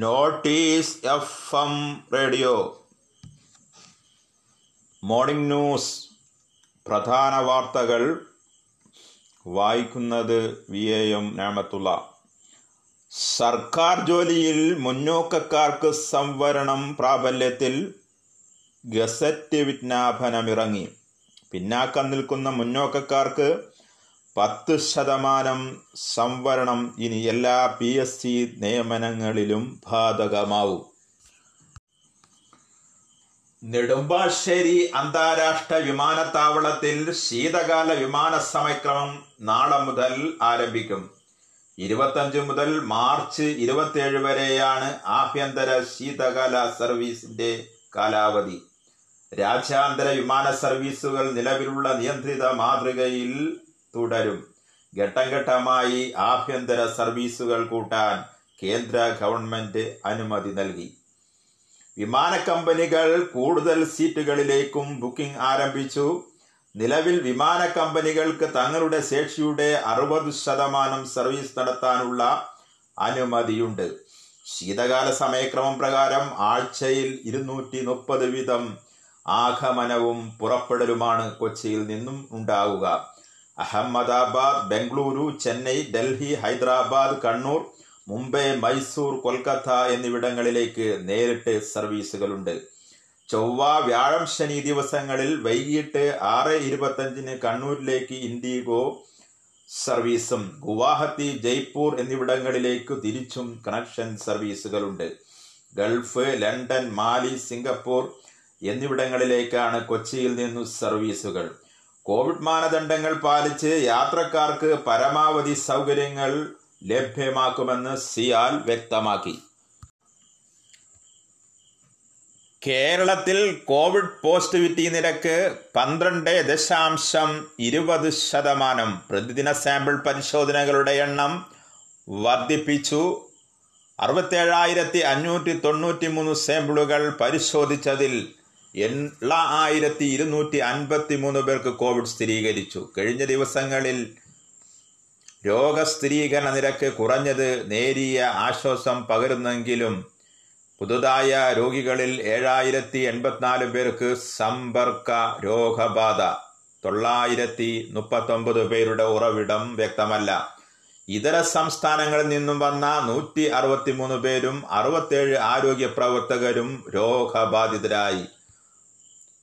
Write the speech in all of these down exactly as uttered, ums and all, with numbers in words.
Notice F M radio morning news. പ്രധാന വാർത്തകൾ വായിക്കുന്നത് വി എം നാമത്തുള്ള. സർക്കാർ ജോലിയിൽ മുന്നോക്കക്കാർക്ക് സംവരണം പ്രാബല്യത്തിൽ. ഗസറ്റ് വിജ്ഞാപനമിറങ്ങി. പിന്നാക്കം നിൽക്കുന്ന മുന്നോക്കക്കാർക്ക് പത്ത് ശതമാനം സംവരണം ഇനി എല്ലാ പി എസ് സി നിയമനങ്ങളിലും ബാധകമാവും. നെടുമ്പാശ്ശേരി അന്താരാഷ്ട്ര വിമാനത്താവളത്തിൽ ശീതകാല വിമാന സമയക്രമം നാളെ മുതൽ ആരംഭിക്കും. ഇരുപത്തഞ്ച് മുതൽ മാർച്ച് ഇരുപത്തിയേഴ് വരെയാണ് ആഭ്യന്തര ശീതകാല സർവീസിന്റെ കാലാവധി. രാജ്യാന്തര വിമാന സർവീസുകൾ നിലവിലുള്ള നിയന്ത്രിത മാതൃകയിൽ തുടരും. ഘട്ടം ഘട്ടമായി ആഭ്യന്തര സർവീസുകൾ കൂട്ടാൻ കേന്ദ്ര ഗവൺമെന്റ് അനുമതി നൽകി. വിമാന കമ്പനികൾ കൂടുതൽ സീറ്റുകളിലേക്കും ബുക്കിംഗ് ആരംഭിച്ചു. നിലവിൽ വിമാന കമ്പനികൾക്ക് തങ്ങളുടെ ശേഷിയുടെ അറുപത് ശതമാനം സർവീസ് നടത്താനുള്ള അനുമതിയുണ്ട്. ശീതകാല സമയക്രമം പ്രകാരം ആഴ്ചയിൽ ഇരുന്നൂറ്റി മുപ്പത് വീതം ആഗമനവും പുറപ്പെടലുമാണ് കൊച്ചിയിൽ നിന്നും ഉണ്ടാവുക. അഹമ്മദാബാദ്, ബംഗളൂരു, ചെന്നൈ, ഡൽഹി, ഹൈദരാബാദ്, കണ്ണൂർ, മുംബൈ, മൈസൂർ, കൊൽക്കത്ത എന്നിവിടങ്ങളിലേക്ക് നേരിട്ട് സർവീസുകളുണ്ട്. ചൊവ്വ, വ്യാഴം, ശനി ദിവസങ്ങളിൽ വൈകിട്ട് ആറ് ഇരുപത്തഞ്ചിന് കണ്ണൂരിലേക്ക് ഇൻഡിഗോ സർവീസും ഗുവാഹത്തി, ജയ്പൂർ എന്നിവിടങ്ങളിലേക്ക് തിരിച്ചും കണക്ഷൻ സർവീസുകളുണ്ട്. ഗൾഫ്, ലണ്ടൻ, മാലി, സിംഗപ്പൂർ എന്നിവിടങ്ങളിലേക്കാണ് കൊച്ചിയിൽ നിന്നും സർവീസുകൾ. കോവിഡ് മാനദണ്ഡങ്ങൾ പാലിച്ച് യാത്രക്കാർക്ക് പരമാവധി സൗകര്യങ്ങൾ ലഭ്യമാക്കുമെന്ന് സിയാൽ വ്യക്തമാക്കി. കേരളത്തിൽ കോവിഡ് പോസിറ്റിവിറ്റി നിരക്ക് പന്ത്രണ്ട് ദശാംശം ഇരുപത് ശതമാനം. പ്രതിദിന സാമ്പിൾ പരിശോധനകളുടെ എണ്ണം വർദ്ധിപ്പിച്ചു. അറുപത്തേഴായിരത്തി അഞ്ഞൂറ്റി തൊണ്ണൂറ്റി മൂന്ന് സാമ്പിളുകൾ പരിശോധിച്ചതിൽ എണ്ണായിരത്തി ഇരുന്നൂറ്റി അൻപത്തി മൂന്ന് പേർക്ക് കോവിഡ് സ്ഥിരീകരിച്ചു. കഴിഞ്ഞ ദിവസങ്ങളിൽ രോഗസ്ഥിരീകരണ നിരക്ക് കുറഞ്ഞത് നേരിയ ആശ്വാസം പകരുന്നെങ്കിലും പുതുതായ രോഗികളിൽ ഏഴായിരത്തി എൺപത്തിനാല് പേർക്ക് സമ്പർക്ക രോഗബാധ, തൊള്ളായിരത്തി മുപ്പത്തൊമ്പത് പേരുടെ ഉറവിടം വ്യക്തമല്ല. ഇതര സംസ്ഥാനങ്ങളിൽ നിന്നും വന്ന നൂറ്റി അറുപത്തി മൂന്ന് പേരും അറുപത്തേഴ് ആരോഗ്യ പ്രവർത്തകരും രോഗബാധിതരായി.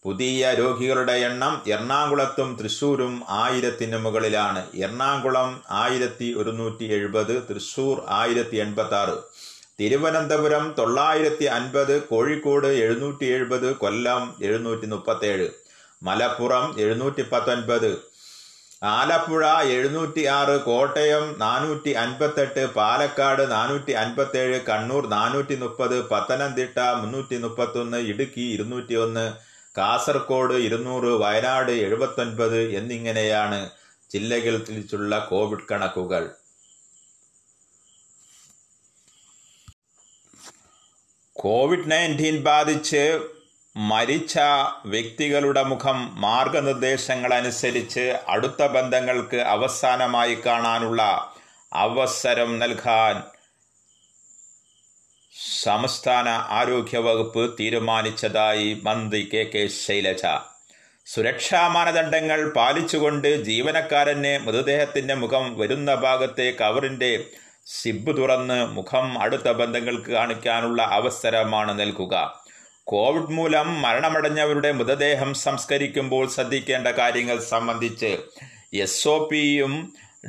പുതിയ രോഗികളുടെ എണ്ണം എറണാകുളത്തും തൃശ്ശൂരും ആയിരത്തിന് മുകളിലാണ്. എറണാകുളം ആയിരത്തി ഒരുന്നൂറ്റി എഴുപത്, തൃശ്ശൂർ ആയിരത്തി എൺപത്തി ആറ്, തിരുവനന്തപുരം തൊള്ളായിരത്തി അൻപത്, കോഴിക്കോട് എഴുന്നൂറ്റി എഴുപത്, കൊല്ലം എഴുന്നൂറ്റി മുപ്പത്തേഴ്, മലപ്പുറം എഴുന്നൂറ്റി പത്തൊൻപത്, ആലപ്പുഴ എഴുന്നൂറ്റി ആറ്, കോട്ടയം നാനൂറ്റി അൻപത്തെട്ട്, പാലക്കാട് നാനൂറ്റി അൻപത്തേഴ്, കണ്ണൂർ നാനൂറ്റി മുപ്പത്, പത്തനംതിട്ട മുന്നൂറ്റി മുപ്പത്തൊന്ന്, ഇടുക്കി ഇരുന്നൂറ്റി ഒന്ന്, കാസർകോട് ഇരുന്നൂറ്, വയനാട് എഴുപത്തൊൻപത് എന്നിങ്ങനെയാണ് ജില്ലകളിൽ തിരിച്ചുള്ള കോവിഡ് കണക്കുകൾ. കോവിഡ് നയൻറ്റീൻ ബാധിച്ച് മരിച്ച വ്യക്തികളുടെ മുഖം മാർഗനിർദ്ദേശങ്ങളനുസരിച്ച് അടുത്ത ബന്ധങ്ങൾക്ക് അവസാനമായി കാണാനുള്ള അവസരം നൽകാൻ സംസ്ഥാന ആരോഗ്യവകുപ്പ് തീരുമാനിച്ചതായി മന്ത്രി കെ കെ ശൈലജ. സുരക്ഷാ മാനദണ്ഡങ്ങൾ പാലിച്ചുകൊണ്ട് ജീവനക്കാരന് മൃതദേഹത്തിൻ്റെ മുഖം വരുന്ന ഭാഗത്തെ കവറിൻ്റെ സിബ് തുറന്ന് മുഖം അടുത്ത ബന്ധങ്ങൾക്ക് കാണിക്കാനുള്ള അവസരമാണ് നൽകുക. കോവിഡ് മൂലം മരണമടഞ്ഞവരുടെ മൃതദേഹം സംസ്കരിക്കുമ്പോൾ ശ്രദ്ധിക്കേണ്ട കാര്യങ്ങൾ സംബന്ധിച്ച് എസ് ഒ പിയും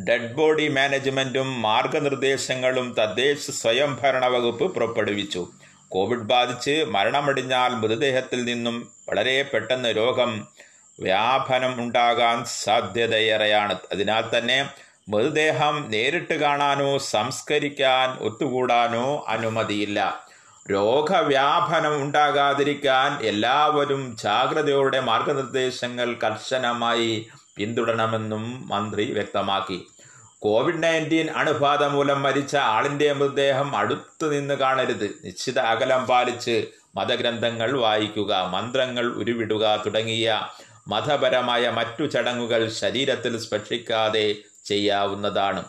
ഡെഡ് ബോഡി മാനേജ്മെൻറ്റും മാർഗനിർദ്ദേശങ്ങളും തദ്ദേശ സ്വയംഭരണ വകുപ്പ് പുറപ്പെടുവിച്ചു. കോവിഡ് ബാധിച്ച് മരണമടിഞ്ഞാൽ മൃതദേഹത്തിൽ നിന്നും വളരെ പെട്ടെന്ന് രോഗം വ്യാപനം ഉണ്ടാകാൻ സാധ്യതയേറെയാണ്. അതിനാൽ തന്നെ മൃതദേഹം നേരിട്ട് കാണാനോ സംസ്കരിക്കാൻ ഒത്തുകൂടാനോ അനുമതിയില്ല. രോഗവ്യാപനം ഉണ്ടാകാതിരിക്കാൻ എല്ലാവരും ജാഗ്രതയോടെ മാർഗനിർദ്ദേശങ്ങൾ കർശനമായി പിന്തുടരണമെന്നും മന്ത്രി വ്യക്തമാക്കി. കോവിഡ് നയൻറ്റീൻ അണുബാധ മൂലം മരിച്ച ആളിൻ്റെ മൃതദേഹം അടുത്തു നിന്ന് കാണരുത്. നിശ്ചിത അകലം പാലിച്ച് മതഗ്രന്ഥങ്ങൾ വായിക്കുക, മന്ത്രങ്ങൾ ഉരുവിടുക തുടങ്ങിയ മതപരമായ മറ്റു ചടങ്ങുകൾ ശരീരത്തിൽ സ്പർശിക്കാതെ ചെയ്യാവുന്നതാണ്.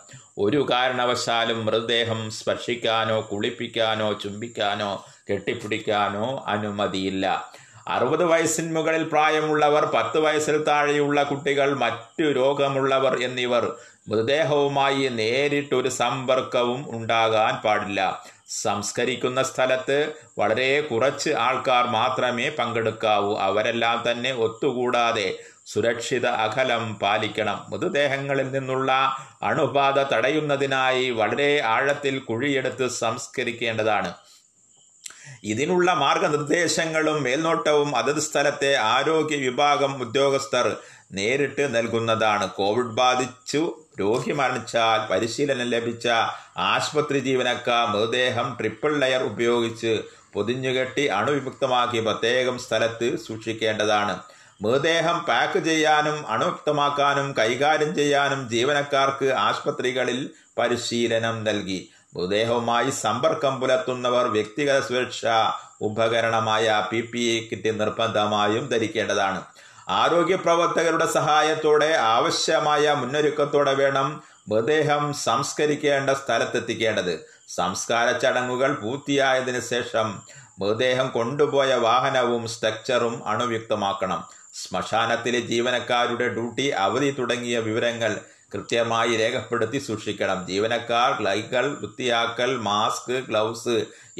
ഒരു കാരണവശാലും മൃതദേഹം സ്പർശിക്കാനോ കുളിപ്പിക്കാനോ ചുംബിക്കാനോ കെട്ടിപ്പിടിക്കാനോ അനുമതിയില്ല. അറുപത് വയസ്സിന് മുകളിൽ പ്രായമുള്ളവർ, പത്ത് വയസ്സിൽ താഴെയുള്ള കുട്ടികൾ, മറ്റു രോഗമുള്ളവർ എന്നിവർ മൃതദേഹവുമായി നേരിട്ടൊരു സമ്പർക്കവും ഉണ്ടാകാൻ പാടില്ല. സംസ്കരിക്കുന്ന സ്ഥലത്ത് വളരെ കുറച്ച് ആൾക്കാർ മാത്രമേ പങ്കെടുക്കാവൂ. അവരെല്ലാം തന്നെ ഒത്തുകൂടാതെ സുരക്ഷിത അകലം പാലിക്കണം. മൃതദേഹങ്ങളിൽ നിന്നുള്ള അണുബാധ തടയുന്നതിനായി വളരെ ആഴത്തിൽ കുഴിയെടുത്ത് സംസ്കരിക്കേണ്ടതാണ്. ഇതിനുള്ള മാർഗനിർദ്ദേശങ്ങളും മേൽനോട്ടവും അതത് സ്ഥലത്തെ ആരോഗ്യ വിഭാഗം ഉദ്യോഗസ്ഥർ നേരിട്ട് നൽകുന്നതാണ്. കോവിഡ് ബാധിച്ചു രോഗി മരണിച്ചാൽ പരിശീലനം ലഭിച്ച ആശുപത്രി ജീവനക്കാർ മൃതദേഹം ട്രിപ്പിൾ ലെയർ ഉപയോഗിച്ച് പൊതിഞ്ഞുകെട്ടി അണുവിമുക്തമാക്കി പ്രത്യേകം സ്ഥലത്ത് സൂക്ഷിക്കേണ്ടതാണ്. മൃതദേഹം പാക്ക് ചെയ്യാനും അണുവിമുക്തമാക്കാനും കൈകാര്യം ചെയ്യാനും ജീവനക്കാർക്ക് ആശുപത്രികളിൽ പരിശീലനം നൽകി. മൃതദേഹവുമായി സമ്പർക്കം പുലർത്തുന്നവർ വ്യക്തിഗത സുരക്ഷാ ഉപകരണമായ പി പി ഇ കിറ്റ് നിർബന്ധമായും ധരിക്കേണ്ടതാണ്. ആരോഗ്യ പ്രവർത്തകരുടെ സഹായത്തോടെ ആവശ്യമായ മുന്നൊരുക്കത്തോടെ വേണം മൃതദേഹം സംസ്കരിക്കേണ്ട സ്ഥലത്തെത്തിക്കേണ്ടത്. സംസ്കാര ചടങ്ങുകൾ പൂർത്തിയായതിനു ശേഷം മൃതദേഹം കൊണ്ടുപോയ വാഹനവും സ്ട്രക്ചറും അണുവിയുക്തമാക്കണം. ശ്മശാനത്തിലെ ജീവനക്കാരുടെ ഡ്യൂട്ടി അവധി തുടങ്ങിയ വിവരങ്ങൾ കൃത്യമായി രേഖപ്പെടുത്തി സൂക്ഷിക്കണം. ജീവനക്കാർ കൈകൾ വൃത്തിയാക്കൽ, മാസ്ക്, ഗ്ലൗസ്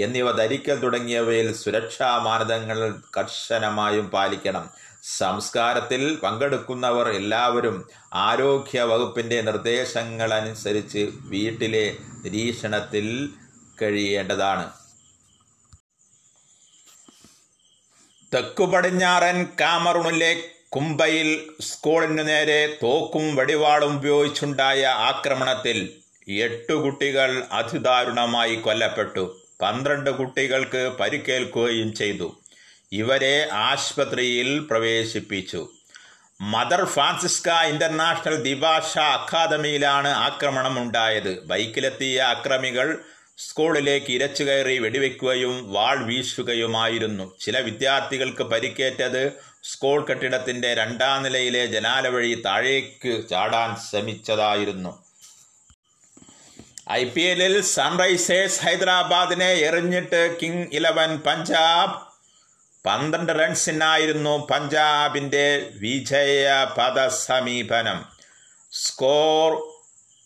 എന്നിവ ധരിക്കൽ തുടങ്ങിയവയിൽ സുരക്ഷാ മാനദണ്ഡങ്ങൾ കർശനമായും പാലിക്കണം. സംസ്കാരത്തിൽ പങ്കെടുക്കുന്നവർ എല്ലാവരും ആരോഗ്യ വകുപ്പിൻ്റെ നിർദ്ദേശങ്ങളനുസരിച്ച് വീട്ടിലെ നിരീക്ഷണത്തിൽ കഴിയേണ്ടതാണ്. തെക്കു പടിഞ്ഞാറൻ കാമറൂണിലെ കുംബയിൽ സ്കൂളിനു നേരെ തോക്കും വെടിവാളും ഉപയോഗിച്ചുണ്ടായ ആക്രമണത്തിൽ എട്ടു കുട്ടികൾ അതിദാരുണമായി കൊല്ലപ്പെട്ടു. പന്ത്രണ്ട് കുട്ടികൾക്ക് പരിക്കേൽക്കുകയും ചെയ്തു. ഇവരെ ആശുപത്രിയിൽ പ്രവേശിപ്പിച്ചു. മദർ ഫ്രാൻസിസ്ക ഇന്റർനാഷണൽ ദ്വിഭാഷാ അക്കാദമിയിലാണ് ആക്രമണം ഉണ്ടായത്. ബൈക്കിലെത്തിയ അക്രമികൾ സ്കൂളിലേക്ക് ഇരച്ചു കയറി വെടിവെക്കുകയും വാൾ വീശുകയുമായിരുന്നു. ചില വിദ്യാർത്ഥികൾക്ക് പരിക്കേറ്റത് സ്കൂൾ കെട്ടിടത്തിന്റെ രണ്ടാം നിലയിലെ ജനാല വഴി താഴേക്ക് ചാടാൻ ശ്രമിച്ചതായിരുന്നു. ഐ പി എല്ലിൽ സൺറൈസേഴ്സ് ഹൈദരാബാദിനെ എറിഞ്ഞിട്ട് കിങ് ഇലവൻ പഞ്ചാബ്. പന്ത്രണ്ട് റൺസിനായിരുന്നു പഞ്ചാബിന്റെ വിജയപഥ സമീപനം. സ്കോർ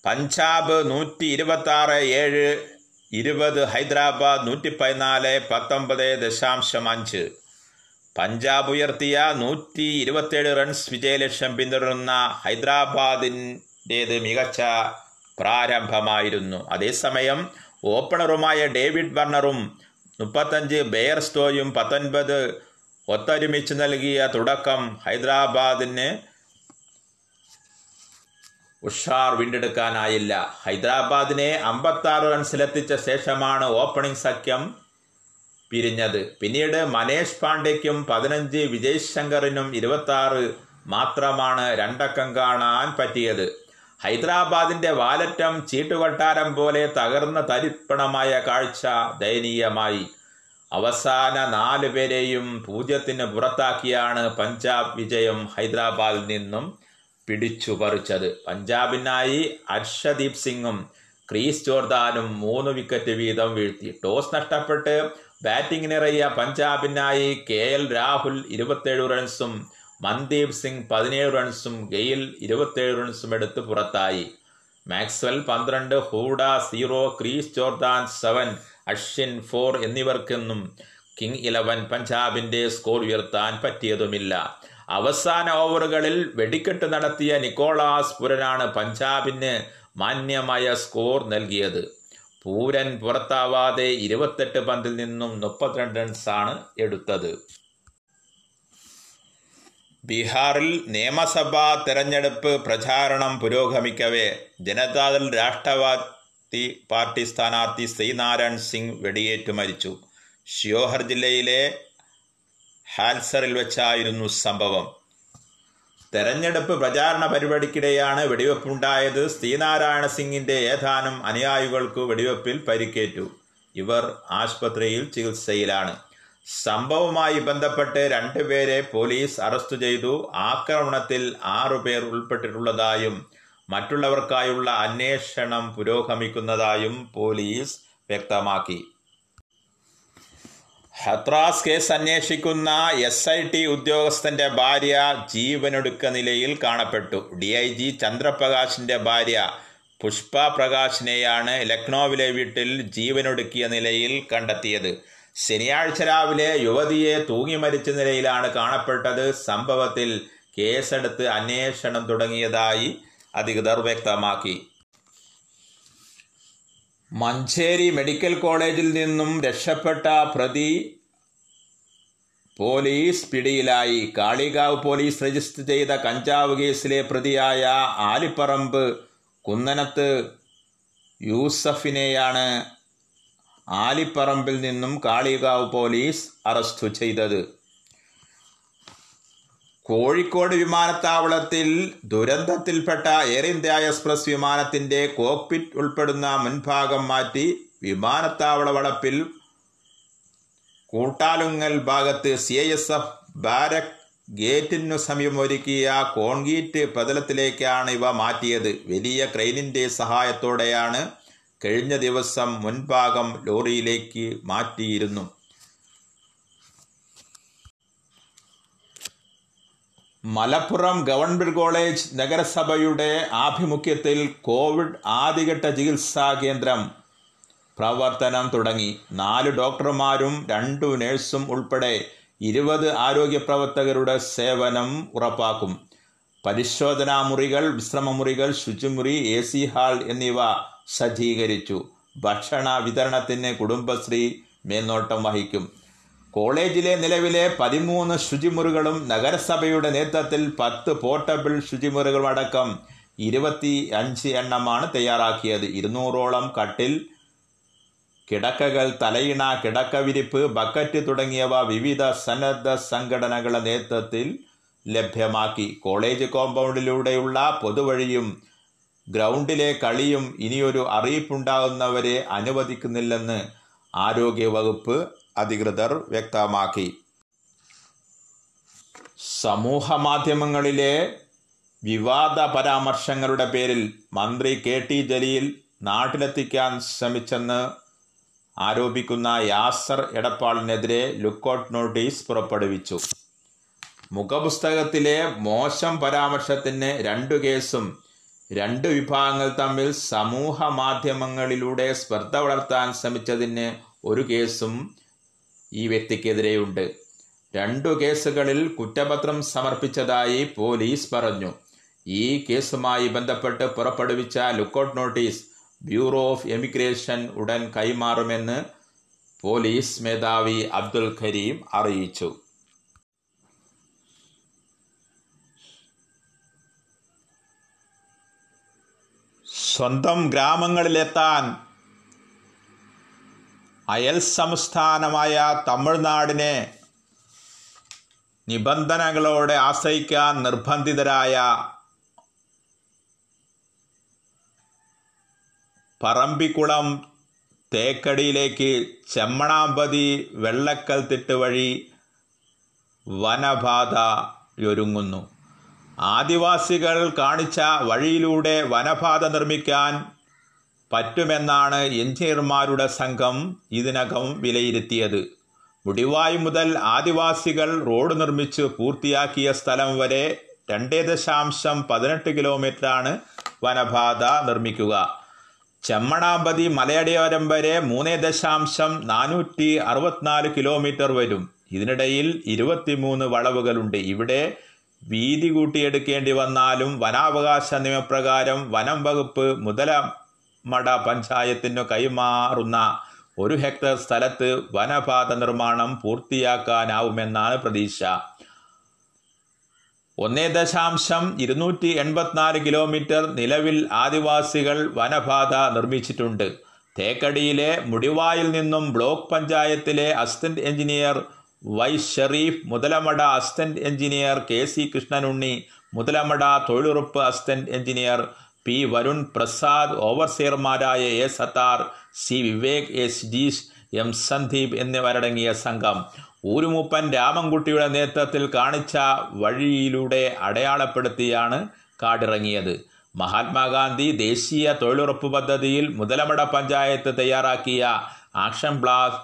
പഞ്ചാബ് നൂറ്റി ഇരുപത്തി ആറ് ഏഴ് ഇരുപത് ഹൈദരാബാദ് നൂറ്റി പതിനാല് പത്തൊമ്പത് ദശാംശം അഞ്ച്. പഞ്ചാബ് ഉയർത്തിയ നൂറ്റി ഇരുപത്തിയേഴ് റൺസ് വിജയലക്ഷ്യം പിന്തുടരുന്ന ഹൈദരാബാദിൻ്റേത് മികച്ച പ്രാരംഭമായിരുന്നു. അതേസമയം ഓപ്പണറുമായ ഡേവിഡ് ബർണറും മുപ്പത്തഞ്ച് ബെയർ സ്റ്റോയും പത്തൊൻപത് ഒത്തൊരുമിച്ച് നൽകിയ തുടക്കം ഹൈദരാബാദിന് ഉഷാർ വീണ്ടെടുക്കാനായില്ല. ഹൈദരാബാദിനെ അമ്പത്താറ് റൺസിലെത്തിച്ച ശേഷമാണ് ഓപ്പണിംഗ് സഖ്യം പിരിഞ്ഞത്. പിന്നീട് മനേഷ് പാണ്ഡ്യയ്ക്കും പതിനഞ്ച് വിജയ് ശങ്കറിനും ഇരുപത്തി ആറ് മാത്രമാണ് രണ്ടക്കം കാണാൻ പറ്റിയത്. ഹൈദരാബാദിന്റെ വാലറ്റം ചീട്ടുകൊട്ടാരം പോലെ തകർന്ന തരിപ്പണമായ കാഴ്ച ദയനീയമായി. അവസാന നാലു പേരെയും പൂജ്യത്തിന് പുറത്താക്കിയാണ് പഞ്ചാബ് വിജയം ഹൈദരാബാദിൽ നിന്നും പിടിച്ചുപറിച്ചത്. പഞ്ചാബിനായി അർഷദീപ് സിംഗും ക്രീസ് ജോർദാനും മൂന്ന് വിക്കറ്റ് വീതം വീഴ്ത്തി. ടോസ് നഷ്ടപ്പെട്ട് ബാറ്റിംഗിനിറങ്ങിയ പഞ്ചാബിനായി കെ എൽ രാഹുൽ ഇരുപത്തേഴ് റൺസും മന്ദീബ് സിംഗ് പതിനേഴ് റൺസും ഗെയിൽ ഇരുപത്തേഴ് റൺസും എടുത്ത് പുറത്തായി. മാക്സ്വെൽ പന്ത്രണ്ട്, Hooda zero, Chris Jordan seven, Ashwin four എന്നിവർക്കൊന്നും കിങ് ഇലവൻ പഞ്ചാബിന്റെ സ്കോർ ഉയർത്താൻ പറ്റിയതുമില്ല. അവസാന ഓവറുകളിൽ വെടിക്കെട്ട് നടത്തിയ നിക്കോളാസ് പൂരനാണ് പഞ്ചാബിന് മാന്യമായ സ്കോർ നൽകിയത്. പൂരൻ പുറത്താവാതെ ഇരുപത്തെട്ട് പന്തിൽ നിന്നും മുപ്പത്തിരണ്ട് റൺസാണ് എടുത്തത്. ബീഹാറിൽ നിയമസഭാ തെരഞ്ഞെടുപ്പ് പ്രചാരണം പുരോഗമിക്കവേ ജനതാദൾ രാഷ്ട്രവാദി പാർട്ടി സ്ഥാനാർത്ഥി ശ്രീനാരായൺ സിംഗ് വെടിയേറ്റു മരിച്ചു. ഷിയോഹർ ജില്ലയിലെ ഹാൽസറിൽ വെച്ചായിരുന്നു സംഭവം. തെരഞ്ഞെടുപ്പ് പ്രചാരണ പരിപാടിക്കിടെയാണ് വെടിവെപ്പുണ്ടായത്. ശ്രീനാരായണ സിംഗിന്റെ ഏതാനും അനുയായികൾക്ക് വെടിവെപ്പിൽ പരിക്കേറ്റു. ഇവർ ആശുപത്രിയിൽ ചികിത്സയിലാണ്. സംഭവവുമായി ബന്ധപ്പെട്ട് രണ്ടുപേരെ പോലീസ് അറസ്റ്റ് ചെയ്തു. ആക്രമണത്തിൽ ആറുപേർ ഉൾപ്പെട്ടിട്ടുള്ളതായും മറ്റുള്ളവർക്കായുള്ള അന്വേഷണം പുരോഗമിക്കുന്നതായും പോലീസ് വ്യക്തമാക്കി. ഹത്രാസ് കേസ് അന്വേഷിക്കുന്ന എസ് ഐ ടി ഉദ്യോഗസ്ഥൻ്റെ ഭാര്യ ജീവനൊടുക്ക നിലയിൽ കാണപ്പെട്ടു. ഡി ഐ ജി ചന്ദ്രപ്രകാശിൻ്റെ ഭാര്യ പുഷ്പ പ്രകാശിനെയാണ് ലക്നോവിലെ വീട്ടിൽ ജീവനൊടുക്കിയ നിലയിൽ കണ്ടെത്തിയത്. ശനിയാഴ്ച രാവിലെ യുവതിയെ തൂങ്ങി മരിച്ച നിലയിലാണ് കാണപ്പെട്ടത്. സംഭവത്തിൽ കേസെടുത്ത് അന്വേഷണം തുടങ്ങിയതായി അധികൃതർ വ്യക്തമാക്കി. മഞ്ചേരി മെഡിക്കൽ കോളേജിൽ നിന്നും രക്ഷപ്പെട്ട പ്രതി പോലീസ് പിടിയിലായി. കാളികാവ് പോലീസ് രജിസ്റ്റർ ചെയ്ത കഞ്ചാവ് കേസിലെ പ്രതിയായ ആലിപ്പറമ്പ് കുന്നനത്ത് യൂസഫിനെയാണ് ആലിപ്പറമ്പിൽ നിന്നും കാളികാവ് പോലീസ് അറസ്റ്റ് ചെയ്തത്. കോഴിക്കോട് വിമാനത്താവളത്തിൽ ദുരന്തത്തിൽപ്പെട്ട എയർ ഇന്ത്യ എക്സ്പ്രസ് വിമാനത്തിൻ്റെ കോക്പിറ്റ് ഉൾപ്പെടുന്ന മുൻഭാഗം മാറ്റി വിമാനത്താവള വളപ്പിൽ കൂട്ടാലുങ്ങൽ ഭാഗത്ത് C I S F barrack ഗേറ്റിനു സമീപം ഒരുക്കിയ കോൺക്രീറ്റ് പതലത്തിലേക്കാണ് ഇവ മാറ്റിയത്. വലിയ ക്രെയിനിൻ്റെ സഹായത്തോടെയാണ് കഴിഞ്ഞ ദിവസം മുൻഭാഗം ലോറിയിലേക്ക് മാറ്റിയിരുന്നു. മലപ്പുറം ഗവൺമെൻറ് കോളേജ് നഗരസഭയുടെ ആഭിമുഖ്യത്തിൽ കോവിഡ് ആദ്യഘട്ട ചികിത്സാ കേന്ദ്രം പ്രവർത്തനം തുടങ്ങി. നാല് ഡോക്ടർമാരും രണ്ടു നേഴ്സും ഉൾപ്പെടെ ഇരുപത് ആരോഗ്യ പ്രവർത്തകരുടെ സേവനം ഉറപ്പാക്കും. പരിശോധനാ മുറികൾ, വിശ്രമമുറികൾ, ശുചിമുറി, എ സി ഹാൾ എന്നിവ സജ്ജീകരിച്ചു. ഭക്ഷണ വിതരണത്തിന് കുടുംബശ്രീ മേൽനോട്ടം വഹിക്കും. കോളേജിലെ നിലവിലെ പതിമൂന്ന് ശുചിമുറികളും നഗരസഭയുടെ നേതൃത്വത്തിൽ പത്ത് പോർട്ടബിൾ ശുചിമുറികളും അടക്കം ഇരുപത്തി അഞ്ച് എണ്ണമാണ് തയ്യാറാക്കിയത്. ഇരുന്നൂറോളം കട്ടിൽ, കിടക്കകൾ, തലയിണ, കിടക്കവിരിപ്പ്, ബക്കറ്റ് തുടങ്ങിയവ വിവിധ സന്നദ്ധ സംഘടനകളുടെ നേതൃത്വത്തിൽ ലഭ്യമാക്കി. കോളേജ് കോമ്പൗണ്ടിലൂടെയുള്ള പൊതുവഴിയും ഗ്രൗണ്ടിലെ കളിയും ഇനിയൊരു അറിയിപ്പുണ്ടാകുന്നവരെ അനുവദിക്കുന്നില്ലെന്ന് ആരോഗ്യവകുപ്പ് അധികൃതർ വ്യക്തമാക്കി. സമൂഹ മാധ്യമങ്ങളിലെ വിവാദ പരാമർശങ്ങളുടെ പേരിൽ മന്ത്രി കെ ടി ജലീൽ നാട്ടിലെത്തിക്കാൻ ശ്രമിച്ചെന്ന് ആരോപിക്കുന്ന യാസർ എടപ്പാളിനെതിരെ ലുക്കൌട്ട് നോട്ടീസ് പുറപ്പെടുവിച്ചു. മുഖപുസ്തകത്തിലെ മോശം പരാമർശത്തിന് രണ്ടു കേസും രണ്ട് വിഭാഗങ്ങൾ തമ്മിൽ സമൂഹ മാധ്യമങ്ങളിലൂടെ സ്പർദ്ധ വളർത്താൻ ശ്രമിച്ചതിന് ഒരു കേസും ഈ വ്യക്തിക്കെതിരെയുണ്ട്. രണ്ടു കേസുകളിൽ കുറ്റപത്രം സമർപ്പിച്ചതായി പോലീസ് പറഞ്ഞു. ഈ കേസുമായി ബന്ധപ്പെട്ട് പുറപ്പെടുവിച്ച lookout notice bureau of emigration ഉടൻ കൈമാറുമെന്ന് പോലീസ് മേധാവി അബ്ദുൽ കരീം അറിയിച്ചു. സ്വന്തം ഗ്രാമങ്ങളിലെത്താൻ അയൽ സംസ്ഥാനമായ തമിഴ്നാടിനെ നിബന്ധനകളോടെ ആശ്രയിക്കാൻ നിർബന്ധിതരായ പറമ്പിക്കുളം തേക്കടിയിലേക്ക് ചെമ്മണാമ്പതി വെള്ളക്കൽ തിട്ട് വഴി വനപാതയൊരുങ്ങുന്നു. ആദിവാസികൾ കാണിച്ച വഴിയിലൂടെ വനപാത നിർമ്മിക്കാൻ പറ്റുമെന്നാണ് എഞ്ചിനീയർമാരുടെ സംഘം ഇതിനകം വിലയിരുത്തിയത്. മുടിവായ് മുതൽ ആദിവാസികൾ റോഡ് നിർമ്മിച്ച് പൂർത്തിയാക്കിയ സ്ഥലം വരെ രണ്ടേ ദശാംശം പതിനെട്ട് കിലോമീറ്ററാണ് വനപാത നിർമ്മിക്കുക. ചെമ്മണാമ്പതി മലയടിയോരം വരെ മൂന്നേ ദശാംശം നാനൂറ്റി അറുപത്തിനാല് കിലോമീറ്റർ വരും. ഇതിനിടയിൽ ഇരുപത്തിമൂന്ന് വളവുകളുണ്ട്. ഇവിടെ വീതി കൂട്ടിയെടുക്കേണ്ടി വന്നാലും വനാവകാശ നിയമപ്രകാരം വനം വകുപ്പ് മുതല മട പഞ്ചായത്തിനു കൈമാറുന്ന ഒരു ഹെക്ടർ സ്ഥലത്ത് വനപാത നിർമ്മാണം പൂർത്തിയാക്കാനാവുമെന്നാണ് പ്രതീക്ഷ. ഒന്നേ ദശാംശം ഇരുന്നൂറ്റി എൺപത്തിനാല് കിലോമീറ്റർ നിലവിൽ ആദിവാസികൾ വനപാത നിർമ്മിച്ചിട്ടുണ്ട്. തേക്കടിയിലെ മുടിവായിൽ നിന്നും ബ്ലോക്ക് പഞ്ചായത്തിലെ assistant engineer Y Sharif, Muthalamada assistant engineer K C Krishnanunni, Muthalamada തൊഴിലുറപ്പ് assistant engineer P Varun Prasad, ഓവർസിയർമാരായ A Sattar, C Vivek, S Jeesh, M Sandeep എന്നിവരടങ്ങിയ സംഘം ഊരുമൂപ്പൻ രാമൻകുട്ടിയുടെ നേതൃത്വത്തിൽ കാണിച്ച വഴിയിലൂടെ അടയാളപ്പെടുത്തിയാണ് കാടിറങ്ങിയത്. മഹാത്മാഗാന്ധി ദേശീയ തൊഴിലുറപ്പ് പദ്ധതിയിൽ മുതലമട പഞ്ചായത്ത് തയ്യാറാക്കിയ ആക്ഷൻ പ്ലാൻ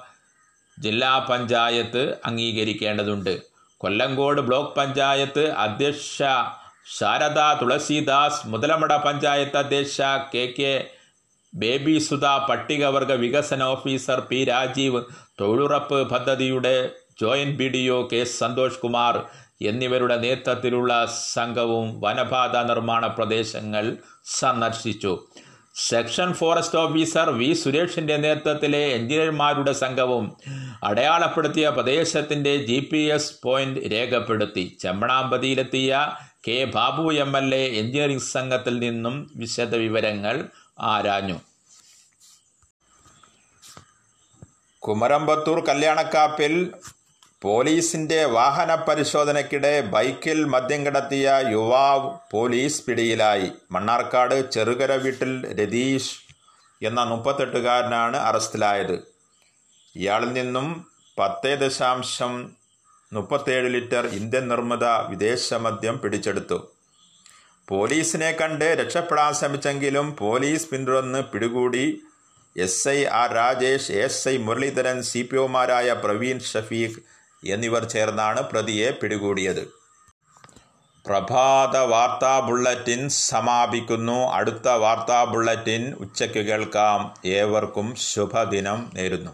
ജില്ലാ പഞ്ചായത്ത് അംഗീകരിക്കേണ്ടതുണ്ട്. കൊല്ലങ്കോട് ബ്ലോക്ക് പഞ്ചായത്ത് അധ്യക്ഷ ശാരദ തുളസിദാസ്, മുതലമട പഞ്ചായത്ത് അധ്യക്ഷ കെ കെ ബേബി സുധ, പട്ടികവർഗ വികസന ഓഫീസർ പി രാജീവ്, തൊഴിലുറപ്പ് പദ്ധതിയുടെ joint B D O K Santhosh Kumar എന്നിവരുടെ നേതൃത്വത്തിലുള്ള സംഘവും വനപാത നിർമ്മാണ പ്രദേശങ്ങൾ സന്ദർശിച്ചു. സെക്ഷൻ ഫോറസ്റ്റ് ഓഫീസർ വി സുരേഷിൻ്റെ നേതൃത്വത്തിലെ എഞ്ചിനീയർമാരുടെ സംഘവും അടയാളപ്പെടുത്തിയ പ്രദേശത്തിൻ്റെ ജി പി എസ് പോയിന്റ് രേഖപ്പെടുത്തി. ചെമ്മണാമ്പതിയിലെത്തിയ K Babu M L A engineering സംഘത്തിൽ നിന്നും വിശദവിവരങ്ങൾ ആരാഞ്ഞു. കുമരമ്പത്തൂർ കല്യാണക്കാപ്പിൽ പോലീസിൻ്റെ വാഹന പരിശോധനയ്ക്കിടെ ബൈക്കിൽ മദ്യം കടത്തിയ യുവാവ് പോലീസ് പിടിയിലായി. മണ്ണാർക്കാട് ചെറുകര വീട്ടിൽ രതീഷ് എന്ന മുപ്പത്തെട്ടുകാരനാണ് അറസ്റ്റിലായത്. ഇയാളിൽ നിന്നും പത്ത് ദശാംശം മുപ്പത്തേഴ് ലിറ്റർ ഇന്ത്യൻ നിർമ്മിത വിദേശമദ്യം പിടിച്ചെടുത്തു. പോലീസിനെ കണ്ട് രക്ഷപ്പെടാൻ ശ്രമിച്ചെങ്കിലും പോലീസ് പിന്തുടർന്ന് പിടികൂടി. S I R Rajesh, S I Muraleedharan, C P ഒമാരായ പ്രവീൺ, ഷഫീഖ് എന്നിവർ ചേർന്നാണ് പ്രതിയെ പിടികൂടിയത്. പ്രഭാത വാർത്താ ബുള്ളറ്റിൻ സമാപിക്കുന്നു. അടുത്ത വാർത്താ ബുള്ളറ്റിൻ ഉച്ചയ്ക്ക് കേൾക്കാം. ഏവർക്കും ശുഭദിനം നേരുന്നു.